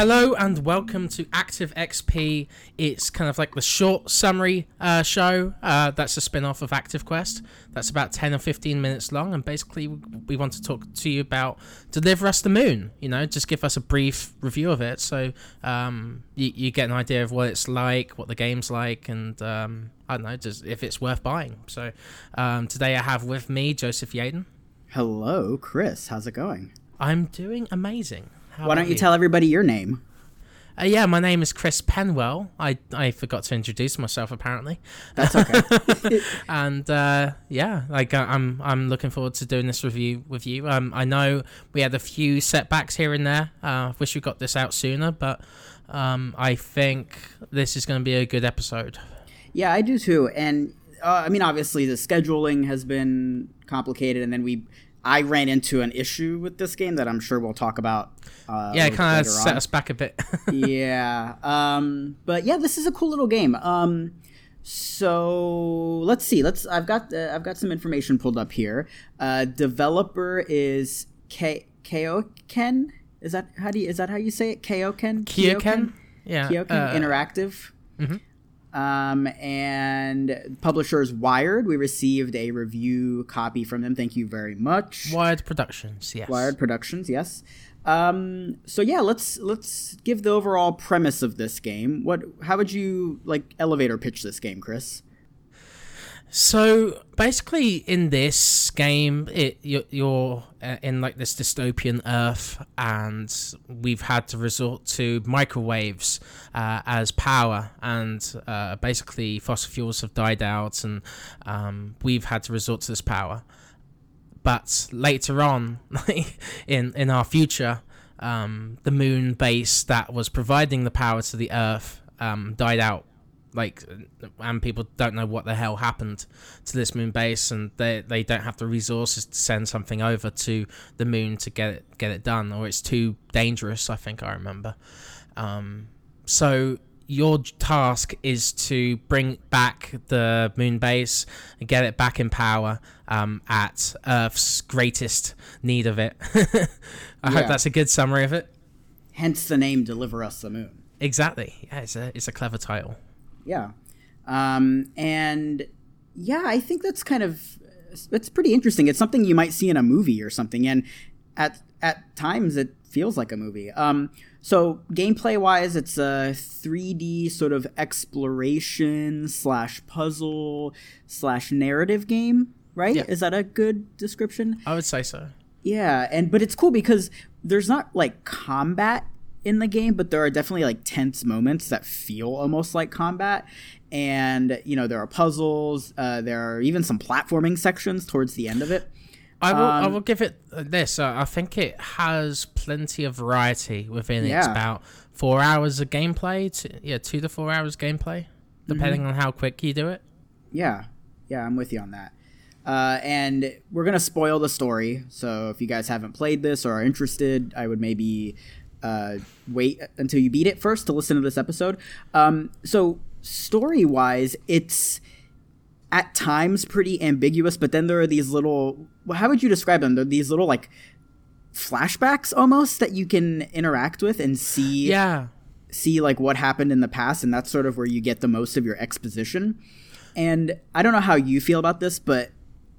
Hello and welcome to Active XP. It's kind of like the short summary show that's a spin-off of Active Quest. That's about 10 or 15 minutes long, and basically we want to talk to you about Deliver Us the Moon. You know, just give us a brief review of it, so you get an idea of what it's like, what the game's like, and I don't know, just if it's worth buying. So today I have with me Joseph Yaden. Hello, Chris. How's it going? I'm doing amazing. Why don't you tell everybody your name? Yeah, my name is Chris Penwell. I forgot to introduce myself, apparently. That's okay. And yeah, like I'm looking forward to doing this review with you. I know we had a few setbacks here and there. I wish we got this out sooner, but I think this is going to be a good episode. Yeah, I do too. And I mean, obviously the scheduling has been complicated, and then I ran into an issue with this game that I'm sure we'll talk about. Yeah, it kind of set us back a bit. Yeah. But yeah, this is a cool little game. So let's see. I've got some information pulled up here. Developer is Keoken. Is that how you say it? Keoken? Keoken? Yeah. Keoken Interactive. Mm-hmm. And publishers Wired. We received a review copy from them. Thank you very much. Wired Productions, yes. So yeah, let's give the overall premise of this game. How would you like elevator pitch this game, Chris? So basically, in this game, you're in like this dystopian Earth, and we've had to resort to microwaves as power, and basically fossil fuels have died out, and we've had to resort to this power. But later on, in our future, the moon base that was providing the power to the Earth died out. Like, and people don't know what the hell happened to this moon base, and they don't have the resources to send something over to the moon to get it done, or it's too dangerous, I think I remember. So your task is to bring back the moon base and get it back in power at Earth's greatest need of it. I hope that's a good summary of it. Hence the name Deliver Us the Moon. Exactly. Yeah, it's a clever title. Yeah. And yeah, I think that's it's pretty interesting. It's something you might see in a movie or something. And at times it feels like a movie. So gameplay wise, it's a 3D sort of exploration / puzzle / narrative game, right? Yeah. Is that a good description? I would say so. Yeah. But it's cool because there's not like combat in the game, but there are definitely like tense moments that feel almost like combat. And you know, there are puzzles, there are even some platforming sections towards the end of it. I will give it this. I think it has plenty of variety within it. It's about 4 hours of gameplay, 2 to 4 hours gameplay, depending on how quick you do it. Yeah, I'm with you on that. And we're gonna spoil the story, so if you guys haven't played this or are interested, I would maybe wait until you beat it first to listen to this episode. So story-wise, it's at times pretty ambiguous, but then there are these little, how would you describe them? They're these little like flashbacks almost that you can interact with and see like what happened in the past, and that's sort of where you get the most of your exposition. And I don't know how you feel about this, but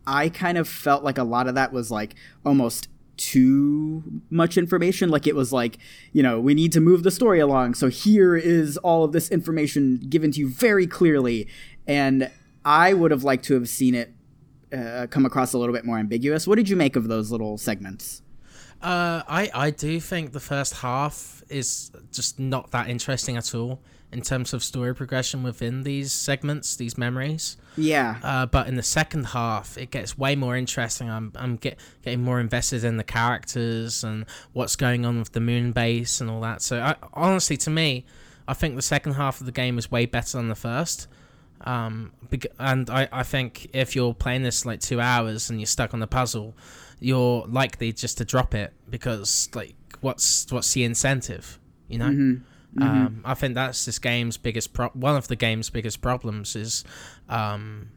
I kind of felt like a lot of that was like almost too much information. Like, it was like, you know, we need to move the story along, so here is all of this information given to you very clearly. And I would have liked to have seen it come across a little bit more ambiguous. What did you make of those little segments? I do think the first half is just not that interesting at all in terms of story progression within these segments, these memories. Yeah. But in the second half, it gets way more interesting. I'm getting more invested in the characters and what's going on with the moon base and all that. So honestly, to me, I think the second half of the game is way better than the first. And I think if you're playing this like 2 hours and you're stuck on the puzzle, you're likely just to drop it, because like, what's the incentive, you know? Mm-hmm. I think that's this game's biggest one of the game's biggest problems is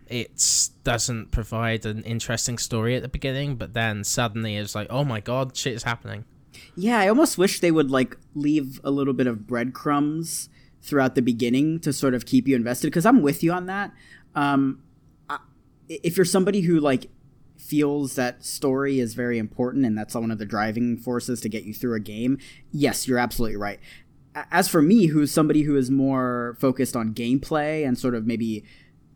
it doesn't provide an interesting story at the beginning, but then suddenly it's like, oh my god, shit is happening. Yeah, I almost wish they would like leave a little bit of breadcrumbs throughout the beginning to sort of keep you invested, because I'm with you on that. If you're somebody who like feels that story is very important and that's one of the driving forces to get you through a game, yes, you're absolutely right. As for me, who's somebody who is more focused on gameplay and sort of maybe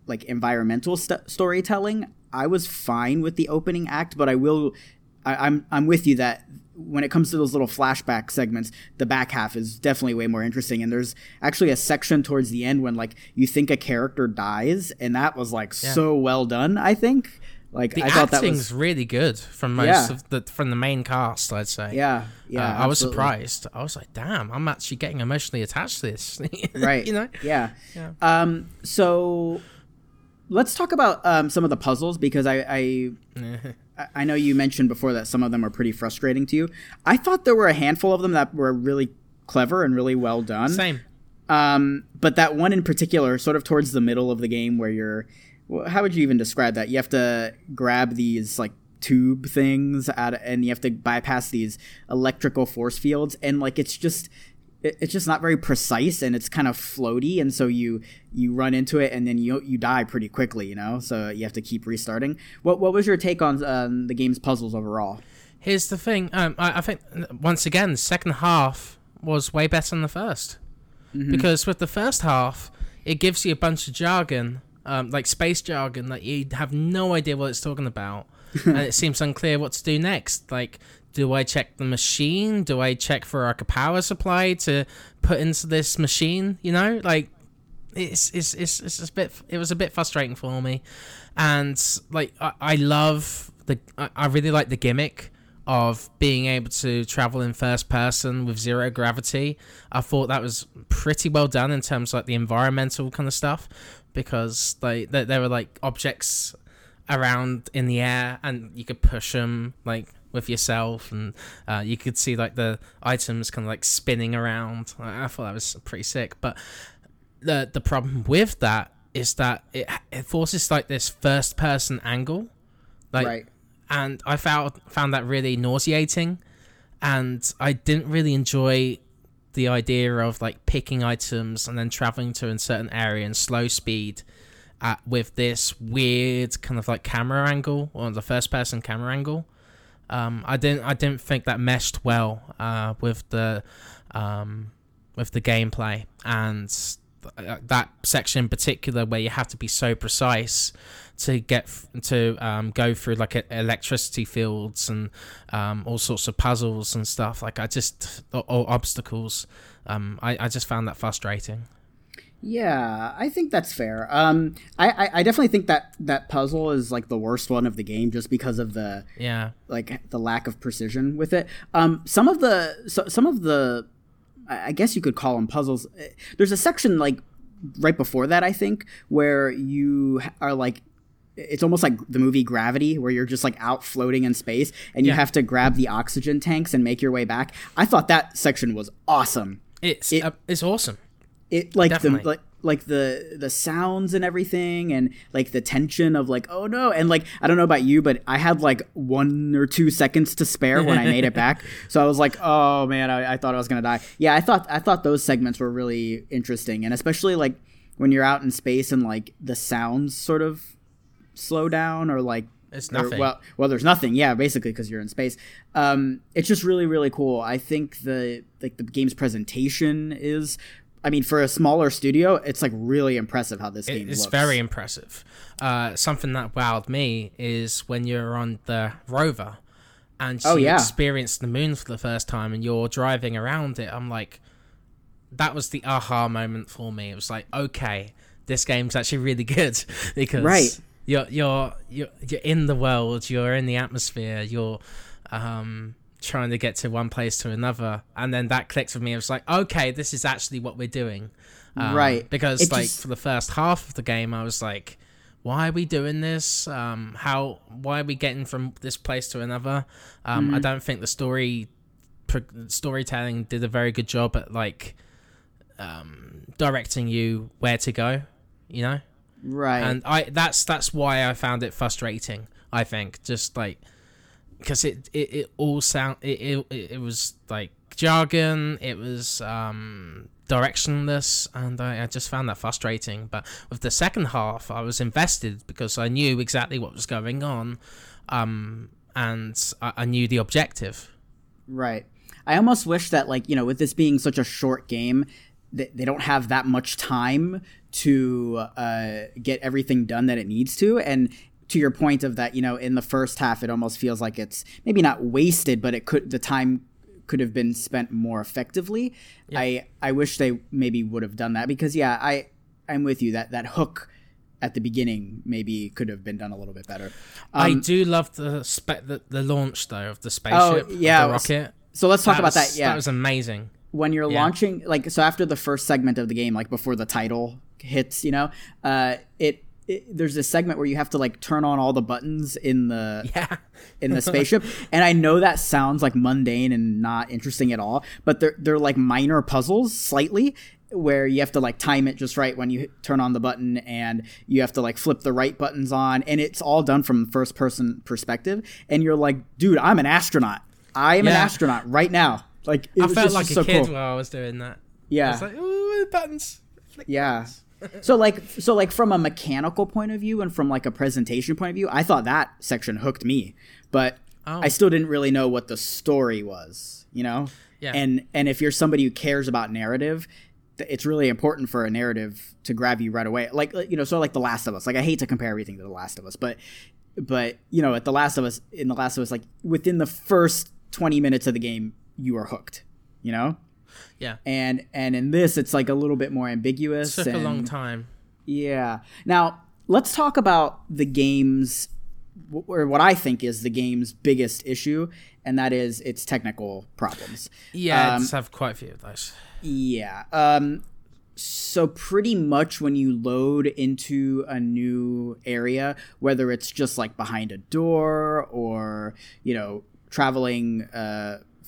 like environmental storytelling, I was fine with the opening act, but I'm with you that when it comes to those little flashback segments, the back half is definitely way more interesting. And there's actually a section towards the end when like you think a character dies, and that was like so well done. I think like the acting's that was really good from most of the from the main cast. I'd say I was surprised. I was like, damn, I'm actually getting emotionally attached to this. Right. You know. Yeah. So let's talk about some of the puzzles, because I know you mentioned before that some of them are pretty frustrating to you. I thought there were a handful of them that were really clever and really well done. Same. But that one in particular, sort of towards the middle of the game where how would you even describe that? You have to grab these like tube things and you have to bypass these electrical force fields. And like, it's just not very precise, and it's kind of floaty, and so you run into it and then you die pretty quickly, you know, so you have to keep restarting. What was your take on the game's puzzles overall? Here's the thing, I think once again the second half was way better than the first, because with the first half it gives you a bunch of jargon, like space jargon, that you have no idea what it's talking about, and it seems unclear what to do next. Like, do I check the machine? Do I check for like a power supply to put into this machine? You know, like it's a bit. It was a bit frustrating for me, and like I really like the gimmick of being able to travel in first person with zero gravity. I thought that was pretty well done in terms of like the environmental kind of stuff, because there were like objects around in the air and you could push them like with yourself, and you could see like the items kind of like spinning around. I thought that was pretty sick. But the problem with that is that it forces like this first person angle, like, right. And I found that really nauseating, and I didn't really enjoy the idea of like picking items and then traveling to a certain area in slow speed with this weird kind of like camera angle, or the first person camera angle. I didn't think that meshed well with the gameplay, and that section in particular where you have to be so precise to get to go through like electricity fields and all sorts of puzzles and stuff. Like or obstacles. I just found that frustrating. Yeah, I think that's fair. I definitely think that puzzle is like the worst one of the game, just because of the like the lack of precision with it. Some of the I guess you could call them puzzles. There's a section like right before that, I think, where you are like, it's almost like the movie Gravity, where you're just like out floating in space and you have to grab the oxygen tanks and make your way back. I thought that section was awesome. It's awesome. It like definitely. the sounds and everything, and like the tension of like, oh no, and like I don't know about you, but I had like 1 or 2 seconds to spare when I made it back, so I was like, oh man, I thought I was gonna die. Yeah, I thought those segments were really interesting, and especially like when you're out in space and like the sounds sort of slow down, or like it's nothing. Well, there's nothing. Yeah, basically, because you're in space. It's just really, really cool. I think the game's presentation is. I mean, for a smaller studio, it's like really impressive how this game looks. It's very impressive. Something that wowed me is when you're on the rover and you experience the moon for the first time and you're driving around it. I'm like, that was the aha moment for me. It was like, okay, this game's actually really good, because you're in the world, you're in the atmosphere, you're trying to get to one place to another, and then that clicked with me. I was like, okay, this is actually what we're doing, right? Because it like just... for the first half of the game, I was like, why are we doing this? Why are we getting from this place to another? I don't think the storytelling did a very good job at like directing you where to go, you know? Right. And that's why I found it frustrating. I think just like. because it all sound it was like jargon, it was directionless, and I just found that frustrating. But with the second half, I was invested because I knew exactly what was going on, and I knew the objective. Right. I almost wish that, like, you know, with this being such a short game, they don't have that much time to get everything done that it needs to. And to your point of that, you know, in the first half, it almost feels like it's maybe not wasted, but the time could have been spent more effectively. Yeah. I wish they maybe would have done that, because yeah, I'm with you that hook at the beginning maybe could have been done a little bit better. I do love the launch though of the spaceship, the rocket. So let's talk about that. Yeah, that was amazing. When you're launching, like, so after the first segment of the game, like before the title hits, you know, there's this segment where you have to like turn on all the buttons in the in the spaceship. And I know that sounds like mundane and not interesting at all, but they're like minor puzzles slightly, where you have to like time it just right when you turn on the button, and you have to like flip the right buttons on, and it's all done from first person perspective. And you're like, dude, I'm an astronaut. I am an astronaut right now. Like, I felt like a kid while I was doing that. Yeah. I was like, ooh, buttons. Yeah. So like from a mechanical point of view and from like a presentation point of view, I thought that section hooked me, but I still didn't really know what the story was, you know? Yeah. And if you're somebody who cares about narrative, it's really important for a narrative to grab you right away. Like, you know, so like The Last of Us, like I hate to compare everything to The Last of Us, but you know, in The Last of Us, like within the first 20 minutes of the game, you are hooked, you know? Yeah. And in this, it's like a little bit more ambiguous. It took a long time. Yeah. Now, let's talk about the game's, or what I think is the game's biggest issue, and that is its technical problems. Yeah, it's have quite a few of those. Yeah. So pretty much when you load into a new area, whether it's just like behind a door or, you know, traveling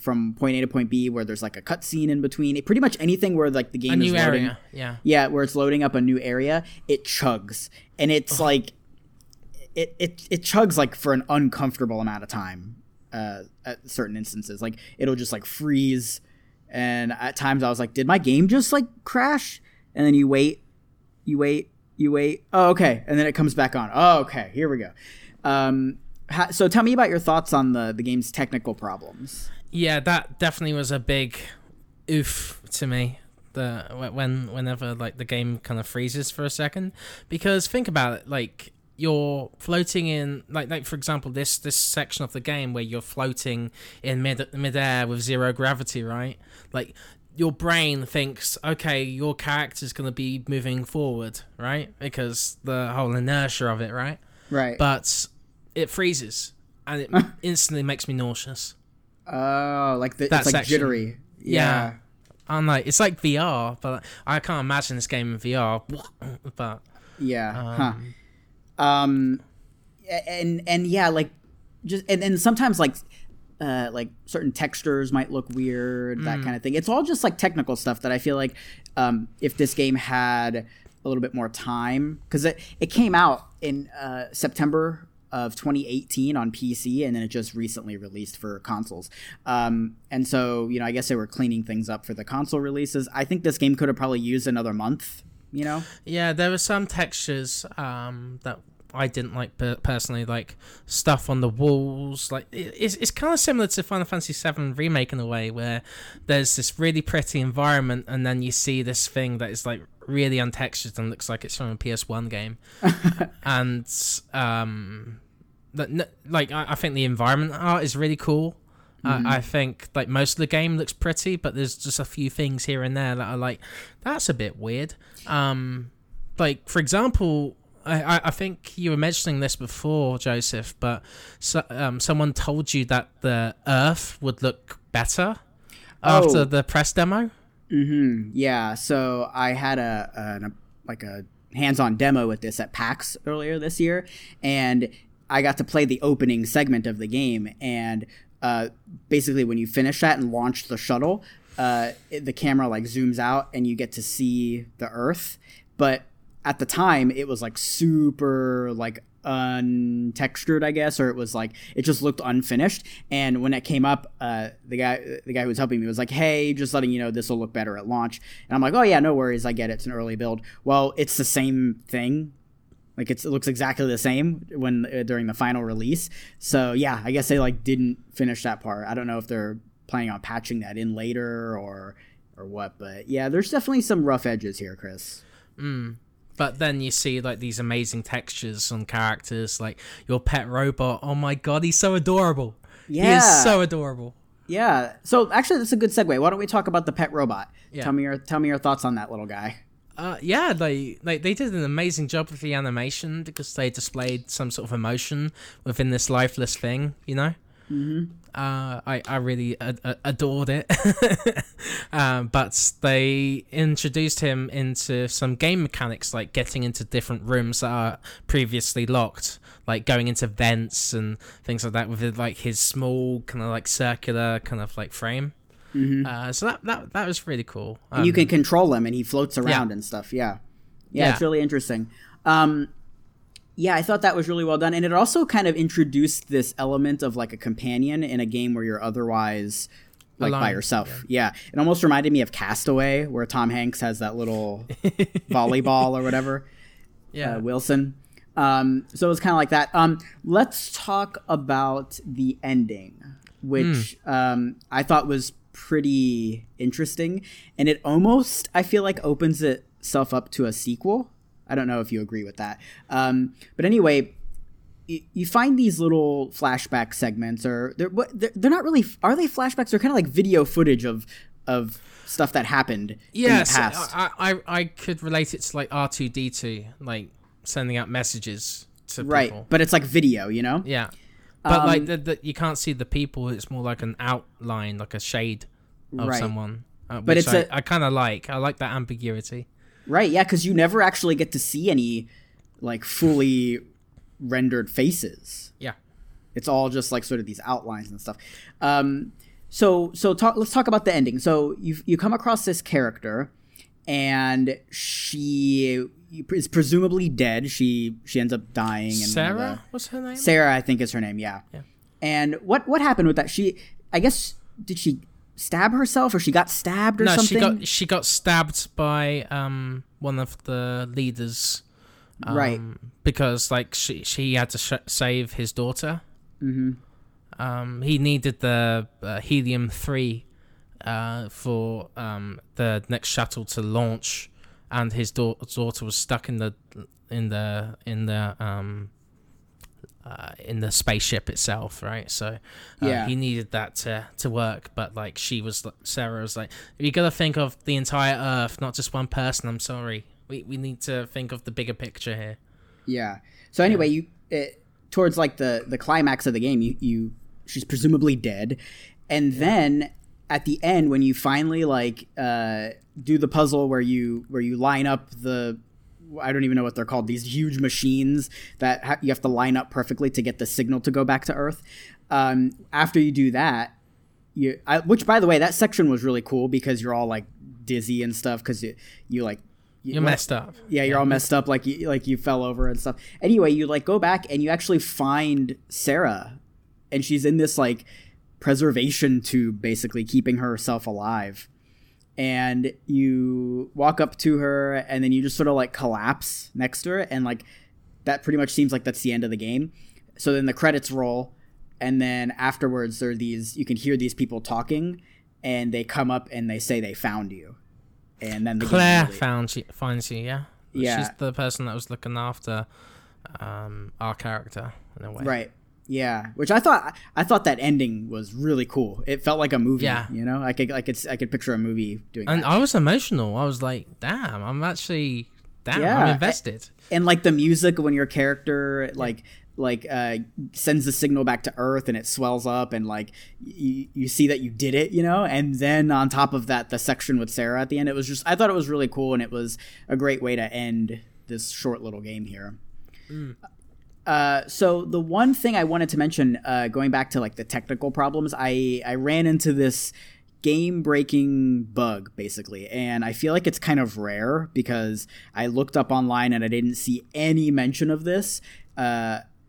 from point A to point B, where there's like a cutscene in between, it pretty much anything where like the game is loading, where it's loading up a new area, it chugs, and it's like it chugs like for an uncomfortable amount of time. At certain instances, like it'll just like freeze, and at times I was like, did my game just like crash? And then you wait, oh okay, and then it comes back on, oh okay, here we go. So tell me about your thoughts on the game's technical problems. Yeah, that definitely was a big oof to me. Whenever like the game kind of freezes for a second, because think about it, like you're floating in, like for example, this section of the game where you're floating in midair with zero gravity, right? Like your brain thinks, okay, your character's gonna be moving forward, right? Because the whole inertia of it, right? Right. But it freezes, and it instantly makes me nauseous. Oh, like it's like jittery. Yeah. I'm like, it's like VR, but I can't imagine this game in VR. But yeah, and yeah, like just and sometimes like certain textures might look weird, that kind of thing. It's all just like technical stuff that I feel like if this game had a little bit more time, because it came out in September of 2018 on PC, and then it just recently released for consoles. And so, you know, I guess they were cleaning things up for the console releases. I think this game could have probably used another month, you know? Yeah, there were some textures that I didn't like personally, like stuff on the walls. Like it's kind of similar to Final Fantasy VII Remake in a way, where there's this really pretty environment, and then you see this thing that is like really untextured and looks like it's from a PS1 game. And like I think the environment art is really cool. I think like most of the game looks pretty, but there's just a few things here and there that are like, that's a bit weird. Like for example, I think you were mentioning this before, Joseph, but someone told you that the Earth would look better after the press demo. Mm-hmm. Yeah. So I had a hands-on demo with this at PAX earlier this year, and I got to play the opening segment of the game. And basically, when you finish that and launch the shuttle, the camera like zooms out, and you get to see the Earth, but at the time, it was like super like untextured, I guess, or it was like it just looked unfinished. And when it came up, the guy who was helping me was like, "Hey, just letting you know, this will look better at launch." And I'm like, "Oh yeah, no worries, I get it. It's an early build." Well, it's the same thing. Like it looks exactly the same when during the final release. So yeah, I guess they like didn't finish that part. I don't know if they're planning on patching that in later or what, but yeah, there's definitely some rough edges here, Chris. But then you see like these amazing textures on characters, like your pet robot. Oh my god, he's so adorable. Yeah, he is so adorable. Yeah. So actually, that's a good segue. Why don't we talk about the pet robot? Yeah. Tell me your thoughts on that little guy. Yeah, they did an amazing job with the animation because they displayed some sort of emotion within this lifeless thing, you know? Mm-hmm. I really adored it. But they introduced him into some game mechanics, like getting into different rooms that are previously locked, like going into vents and things like that with like his small kind of like circular kind of like frame. Mm-hmm. So that was really cool. And you can control him and he floats around and stuff. Yeah. It's really interesting. Yeah, I thought that was really well done. And it also kind of introduced this element of like a companion in a game where you're otherwise like alone, by yourself. Yeah. It almost reminded me of Castaway, where Tom Hanks has that little volleyball or whatever. Yeah. Wilson. So it was kind of like that. Let's talk about the ending, which I thought was pretty interesting. And it almost, I feel like, opens itself up to a sequel. I don't know if you agree with that. But anyway, you find these little flashback segments, or they're not really, are they flashbacks? They're kind of like video footage of stuff that happened in the past. I could relate it to like R2-D2, like sending out messages to people. Right, but it's like video, you know? Yeah. But like you can't see the people. It's more like an outline, like a shade of someone, but which I kind of like. I like that ambiguity. Right, yeah, because you never actually get to see any, like, fully rendered faces. Yeah. It's all just, like, sort of these outlines and stuff. Let's talk about the ending. So you come across this character, and she is presumably dead. She ends up dying. Sarah? What's her name? Sarah, I think, is her name, yeah. And what happened with that? She, I guess, did she stab herself, or she got stabbed, or something? She got stabbed by one of the leaders, right? Because like she had to save his daughter. Mm-hmm. He needed the helium-3 for the next shuttle to launch, and his daughter was stuck in the spaceship itself, right? So he needed that to work, but like Sarah was like, "You gotta think of the entire Earth, not just one person. I'm sorry, we need to think of the bigger picture here." Yeah. So anyway, towards like the climax of the game, she's presumably dead, and then at the end when you finally like do the puzzle where you line up the, I don't even know what they're called, these huge machines that you have to line up perfectly to get the signal to go back to Earth. After you do that, which by the way, that section was really cool because you're all like dizzy and stuff because you're messed up. Yeah, you're all messed up, like you fell over and stuff. Anyway, you like go back and you actually find Sarah, and she's in this like preservation tube, basically keeping herself alive. And you walk up to her, and then you just sort of like collapse next to her, and like that pretty much seems like that's the end of the game. So then the credits roll, and then afterwards there are these, you can hear these people talking, and they come up and they say they found you, and then Claire finds you. Yeah, she's the person that was looking after our character in a way, right? Yeah, which I thought that ending was really cool. It felt like a movie, you know? I could picture a movie doing that. And I was emotional. I was like, damn, I'm invested. And like the music when your character like sends the signal back to Earth and it swells up, and like you see that you did it, you know? And then on top of that, the section with Sarah at the end, it was just, I thought it was really cool, and it was a great way to end this short little game here. Mm. So the one thing I wanted to mention, going back to like the technical problems, I ran into this game-breaking bug basically, and I feel like it's kind of rare because I looked up online and I didn't see any mention of this.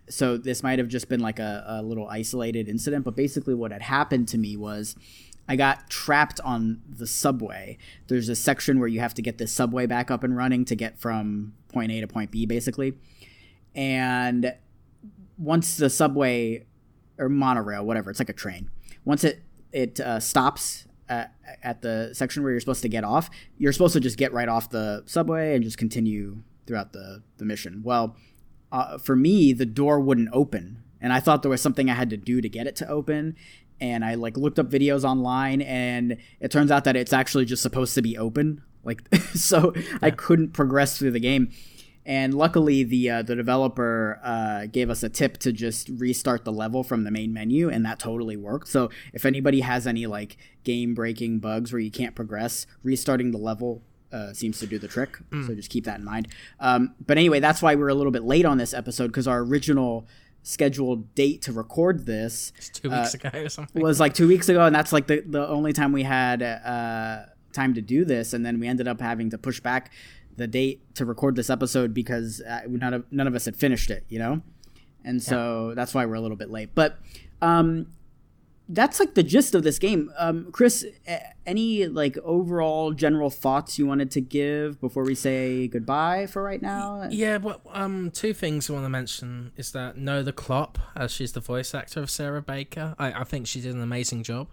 So this might have just been like a little isolated incident, but basically what had happened to me was I got trapped on the subway. There's a section where you have to get the subway back up and running to get from point A to point B, basically. And once the subway or monorail, whatever, it's like a train, once it stops at the section where you're supposed to get off, you're supposed to just get right off the subway and just continue throughout the mission. Well, for me, the door wouldn't open, and I thought there was something I had to do to get it to open. And I looked up videos online, and it turns out that it's actually just supposed to be open. So yeah. I couldn't progress through the game. And luckily, the developer gave us a tip to just restart the level from the main menu, and that totally worked. So if anybody has any game-breaking bugs where you can't progress, restarting the level seems to do the trick. So just keep that in mind. But anyway, that's why we're a little bit late on this episode, because our original scheduled date to record this was 2 weeks ago or something. Was 2 weeks ago, and that's the only time we had time to do this. And then we ended up having to push back the date to record this episode because none of us had finished it, and so yeah. That's why we're a little bit late, but that's the gist of this game. Chris, any overall general thoughts you wanted to give before we say goodbye for right now? Yeah, well, two things I want to mention is that Noah Klopp, she's the voice actor of Sarah Baker. I think she did an amazing job.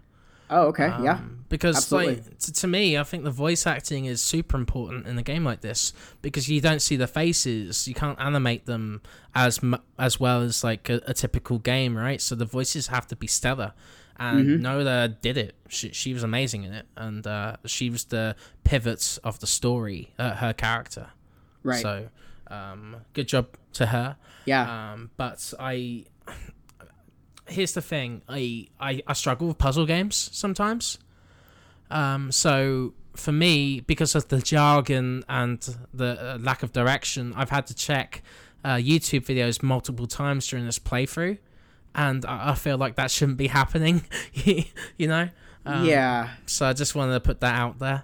Oh, okay, yeah. Because absolutely. To me, I think the voice acting is super important in a game like this, because you don't see the faces, you can't animate them as well as a typical game, right? So the voices have to be stellar, and Nola did it. She was amazing in it, and she was the pivot of the story, her character. Right. So, good job to her. Yeah. Here's the thing, I struggle with puzzle games sometimes. So for me, because of the jargon and the lack of direction, I've had to check YouTube videos multiple times during this playthrough, and I feel like that shouldn't be happening, ? Yeah. So I just wanted to put that out there.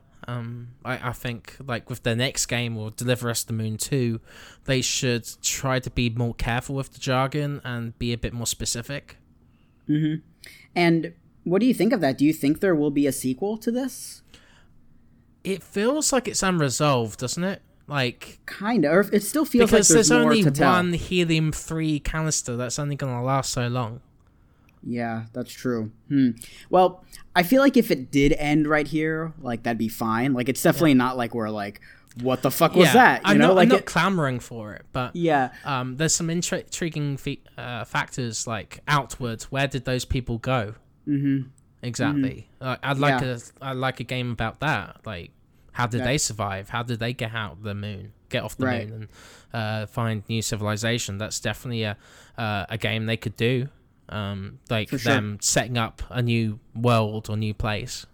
I think with the next game, or Deliver Us the Moon 2, they should try to be more careful with the jargon and be a bit more specific. Mm-hmm. And what do you think of that? Do you think there will be a sequel to this? It feels like it's unresolved, doesn't it? Kind of. It still feels like there's more to tell. Because there's only one helium-3 canister that's only going to last so long. Yeah, that's true. Well, I feel like if it did end right here, that'd be fine. It's definitely not we're what the fuck was that? I'm not clamoring for it, but yeah, there's some intriguing factors outward. Where did those people go? Mm-hmm. Exactly. Mm-hmm. I'd like a game about that. How did they survive? How did they get out of the moon? Get off the moon and find new civilization? That's definitely a game they could do. Them setting up a new world or new place.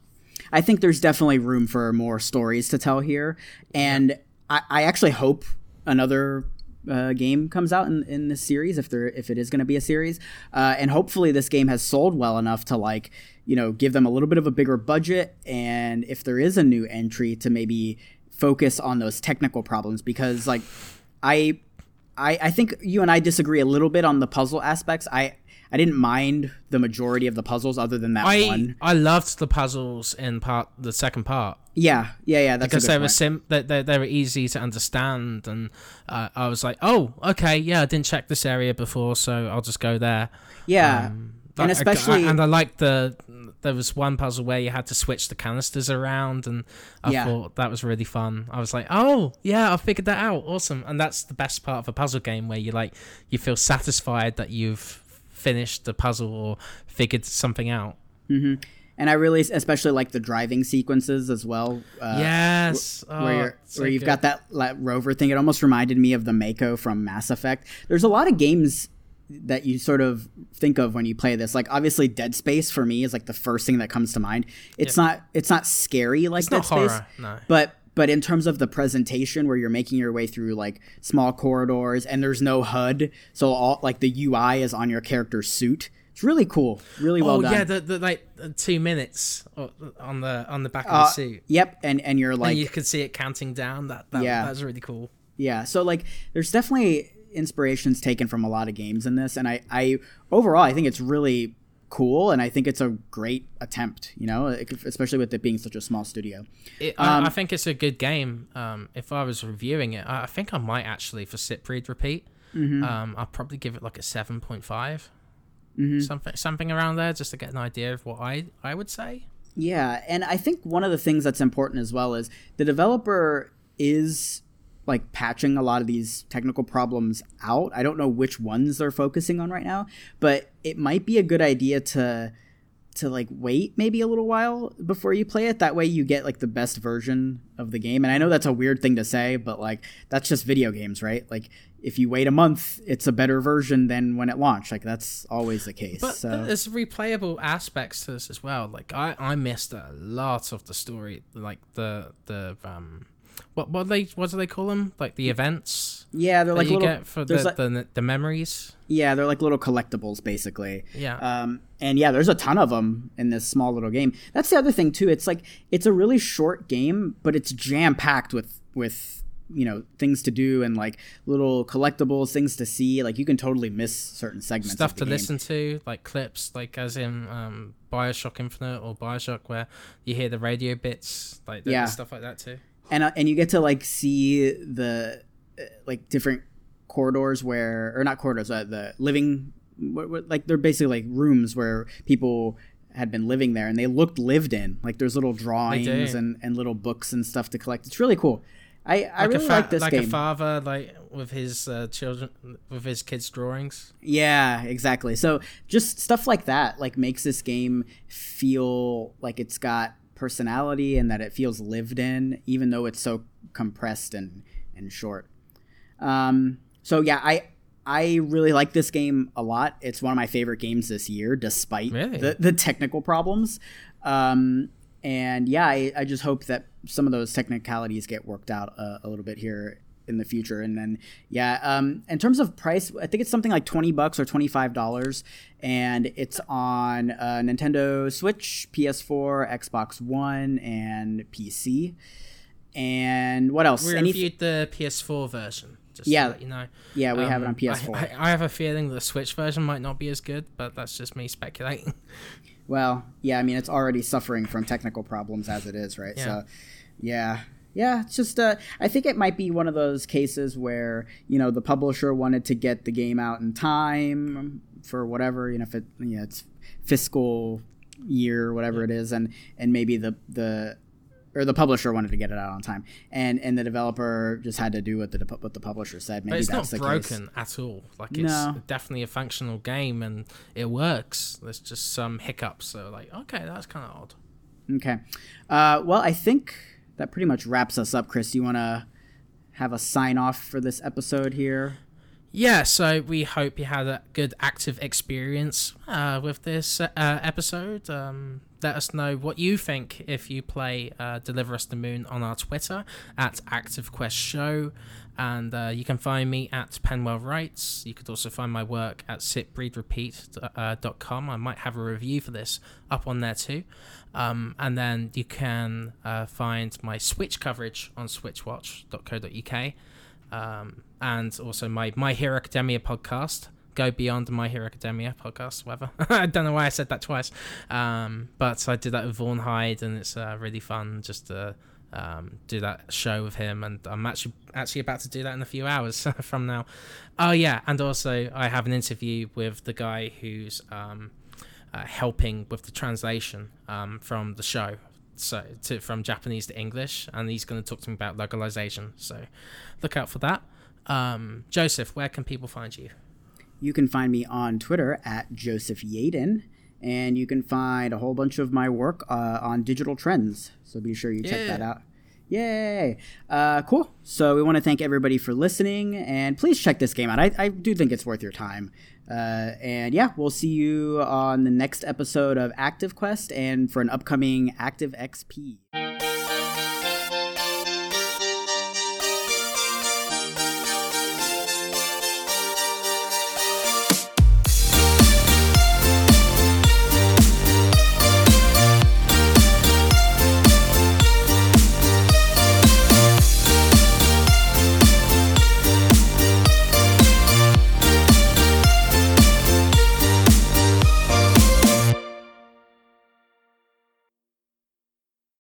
I think there's definitely room for more stories to tell here, and I actually hope another game comes out in this series, if it is going to be a series, and hopefully this game has sold well enough to give them a little bit of a bigger budget, and if there is a new entry, to maybe focus on those technical problems, because I think you and I disagree a little bit on the puzzle aspects. I didn't mind the majority of the puzzles, other than that one. I loved the puzzles in the second part. Yeah. That's because they were easy to understand, and I was like, oh, okay, yeah, I didn't check this area before, so I'll just go there. Yeah, and especially, I liked there was one puzzle where you had to switch the canisters around, and I thought that was really fun. I was like, oh yeah, I figured that out, awesome. And that's the best part of a puzzle game, where you feel satisfied that you've finished the puzzle or figured something out. Mm-hmm. And I really especially like the driving sequences as well. Yes. Where you've got that rover thing. It almost reminded me of the Mako from Mass Effect. There's a lot of games that you sort of think of when you play this. Obviously Dead Space for me is the first thing that comes to mind. It's not scary like Dead Space. Horror, no. But in terms of the presentation, where you're making your way through small corridors, and there's no HUD, so all the UI is on your character's suit. It's really cool, really well done. Oh yeah, the 2 minutes on the back of the suit. Yep, and you're and you can see it counting down. That was really cool. Yeah, so there's definitely inspiration's taken from a lot of games in this, and I overall I think it's really cool, and I think it's a great attempt, you know, especially with it being such a small studio. I think it's a good game. If I was reviewing it, I think I might actually, for Sipreed Repeat, I'll probably give it like a 7.5, something around there, just to get an idea of what I would say. Yeah, and I think one of the things that's important as well is the developer is like patching a lot of these technical problems out. I don't know which ones they're focusing on right now, but it might be a good idea to like wait maybe a little while before you play it. That way you get like the best version of the game. And I know that's a weird thing to say, but like that's just video games, right? Like if you wait a month, it's a better version than when it launched. Like that's always the case. But so there's replayable aspects to this as well. Like I missed a lot of the story, like the what do they call them? Like the events? Yeah, they're like you little get for the memories. Yeah, they're like little collectibles basically. Yeah. And yeah, there's a ton of them in this small little game. That's the other thing too. It's like it's a really short game, but it's jam packed with you know, things to do and like little collectibles, things to see. Like you can totally miss certain segments. Stuff to listen to, like clips, like as in Bioshock Infinite or Bioshock, where you hear the radio bits, like stuff like that too. And you get to like see the like different corridors where, or not corridors, the living, like they're basically like rooms where people had been living there and they looked lived in. Like there's little drawings and little books and stuff to collect. It's really cool. I really like this game. Like a father, like with his children, with his kids' drawings. Yeah, exactly. So just stuff like that, like makes this game feel like it's got personality and that it feels lived in, even though it's so compressed and short. So yeah, I really like this game a lot. It's one of my favorite games this year, despite the technical problems. And yeah, I just hope that some of those technicalities get worked out a little bit here in the future. And then in terms of price, I think it's something like $20 or $25, and it's on Nintendo Switch, PS4, Xbox One, and PC. And what else? We reviewed the PS4 version, just to let you know. Yeah, we have it on PS4. I have a feeling the Switch version might not be as good, but that's just me speculating. Well, yeah, I mean, it's already suffering from technical problems as it is, right? Yeah. So yeah, it's just I think it might be one of those cases where, you know, the publisher wanted to get the game out in time for whatever, you know, if it's fiscal year or whatever it is, and maybe the publisher wanted to get it out on time, and the developer just had to do what the publisher said. Maybe but it's that's not broken at all. Like it's definitely a functional game and it works. There's just some hiccups. So like, okay, that's kind of odd. Okay, well, I think that pretty much wraps us up. Chris, you want to have a sign off for this episode here? Yeah, so we hope you had a good active experience with this episode. Let us know what you think if you play Deliver Us the Moon on our Twitter at Active Quest Show. And you can find me at Penwell Writes. You could also find my work at sitbreedrepeat.com. I might have a review for this up on there too. And then you can find my Switch coverage on switchwatch.co.uk. And also my Hero Academia podcast. Go Beyond My Hero Academia podcast, whatever. I don't know why I said that twice. But I did that with Vaughn Hyde, and it's really fun just to do that show with him. And I'm actually about to do that in a few hours from now. Oh, yeah. And also, I have an interview with the guy who's helping with the translation from the show. So from Japanese to English, and he's going to talk to me about localization. So look out for that. Joseph, where can people find you? You can find me on Twitter at Joseph Yaden, and you can find a whole bunch of my work on Digital Trends. So be sure you check that out. Yay. Cool. So we want to thank everybody for listening, and please check this game out. I do think it's worth your time. And yeah, we'll see you on the next episode of Active Quest and for an upcoming Active XP.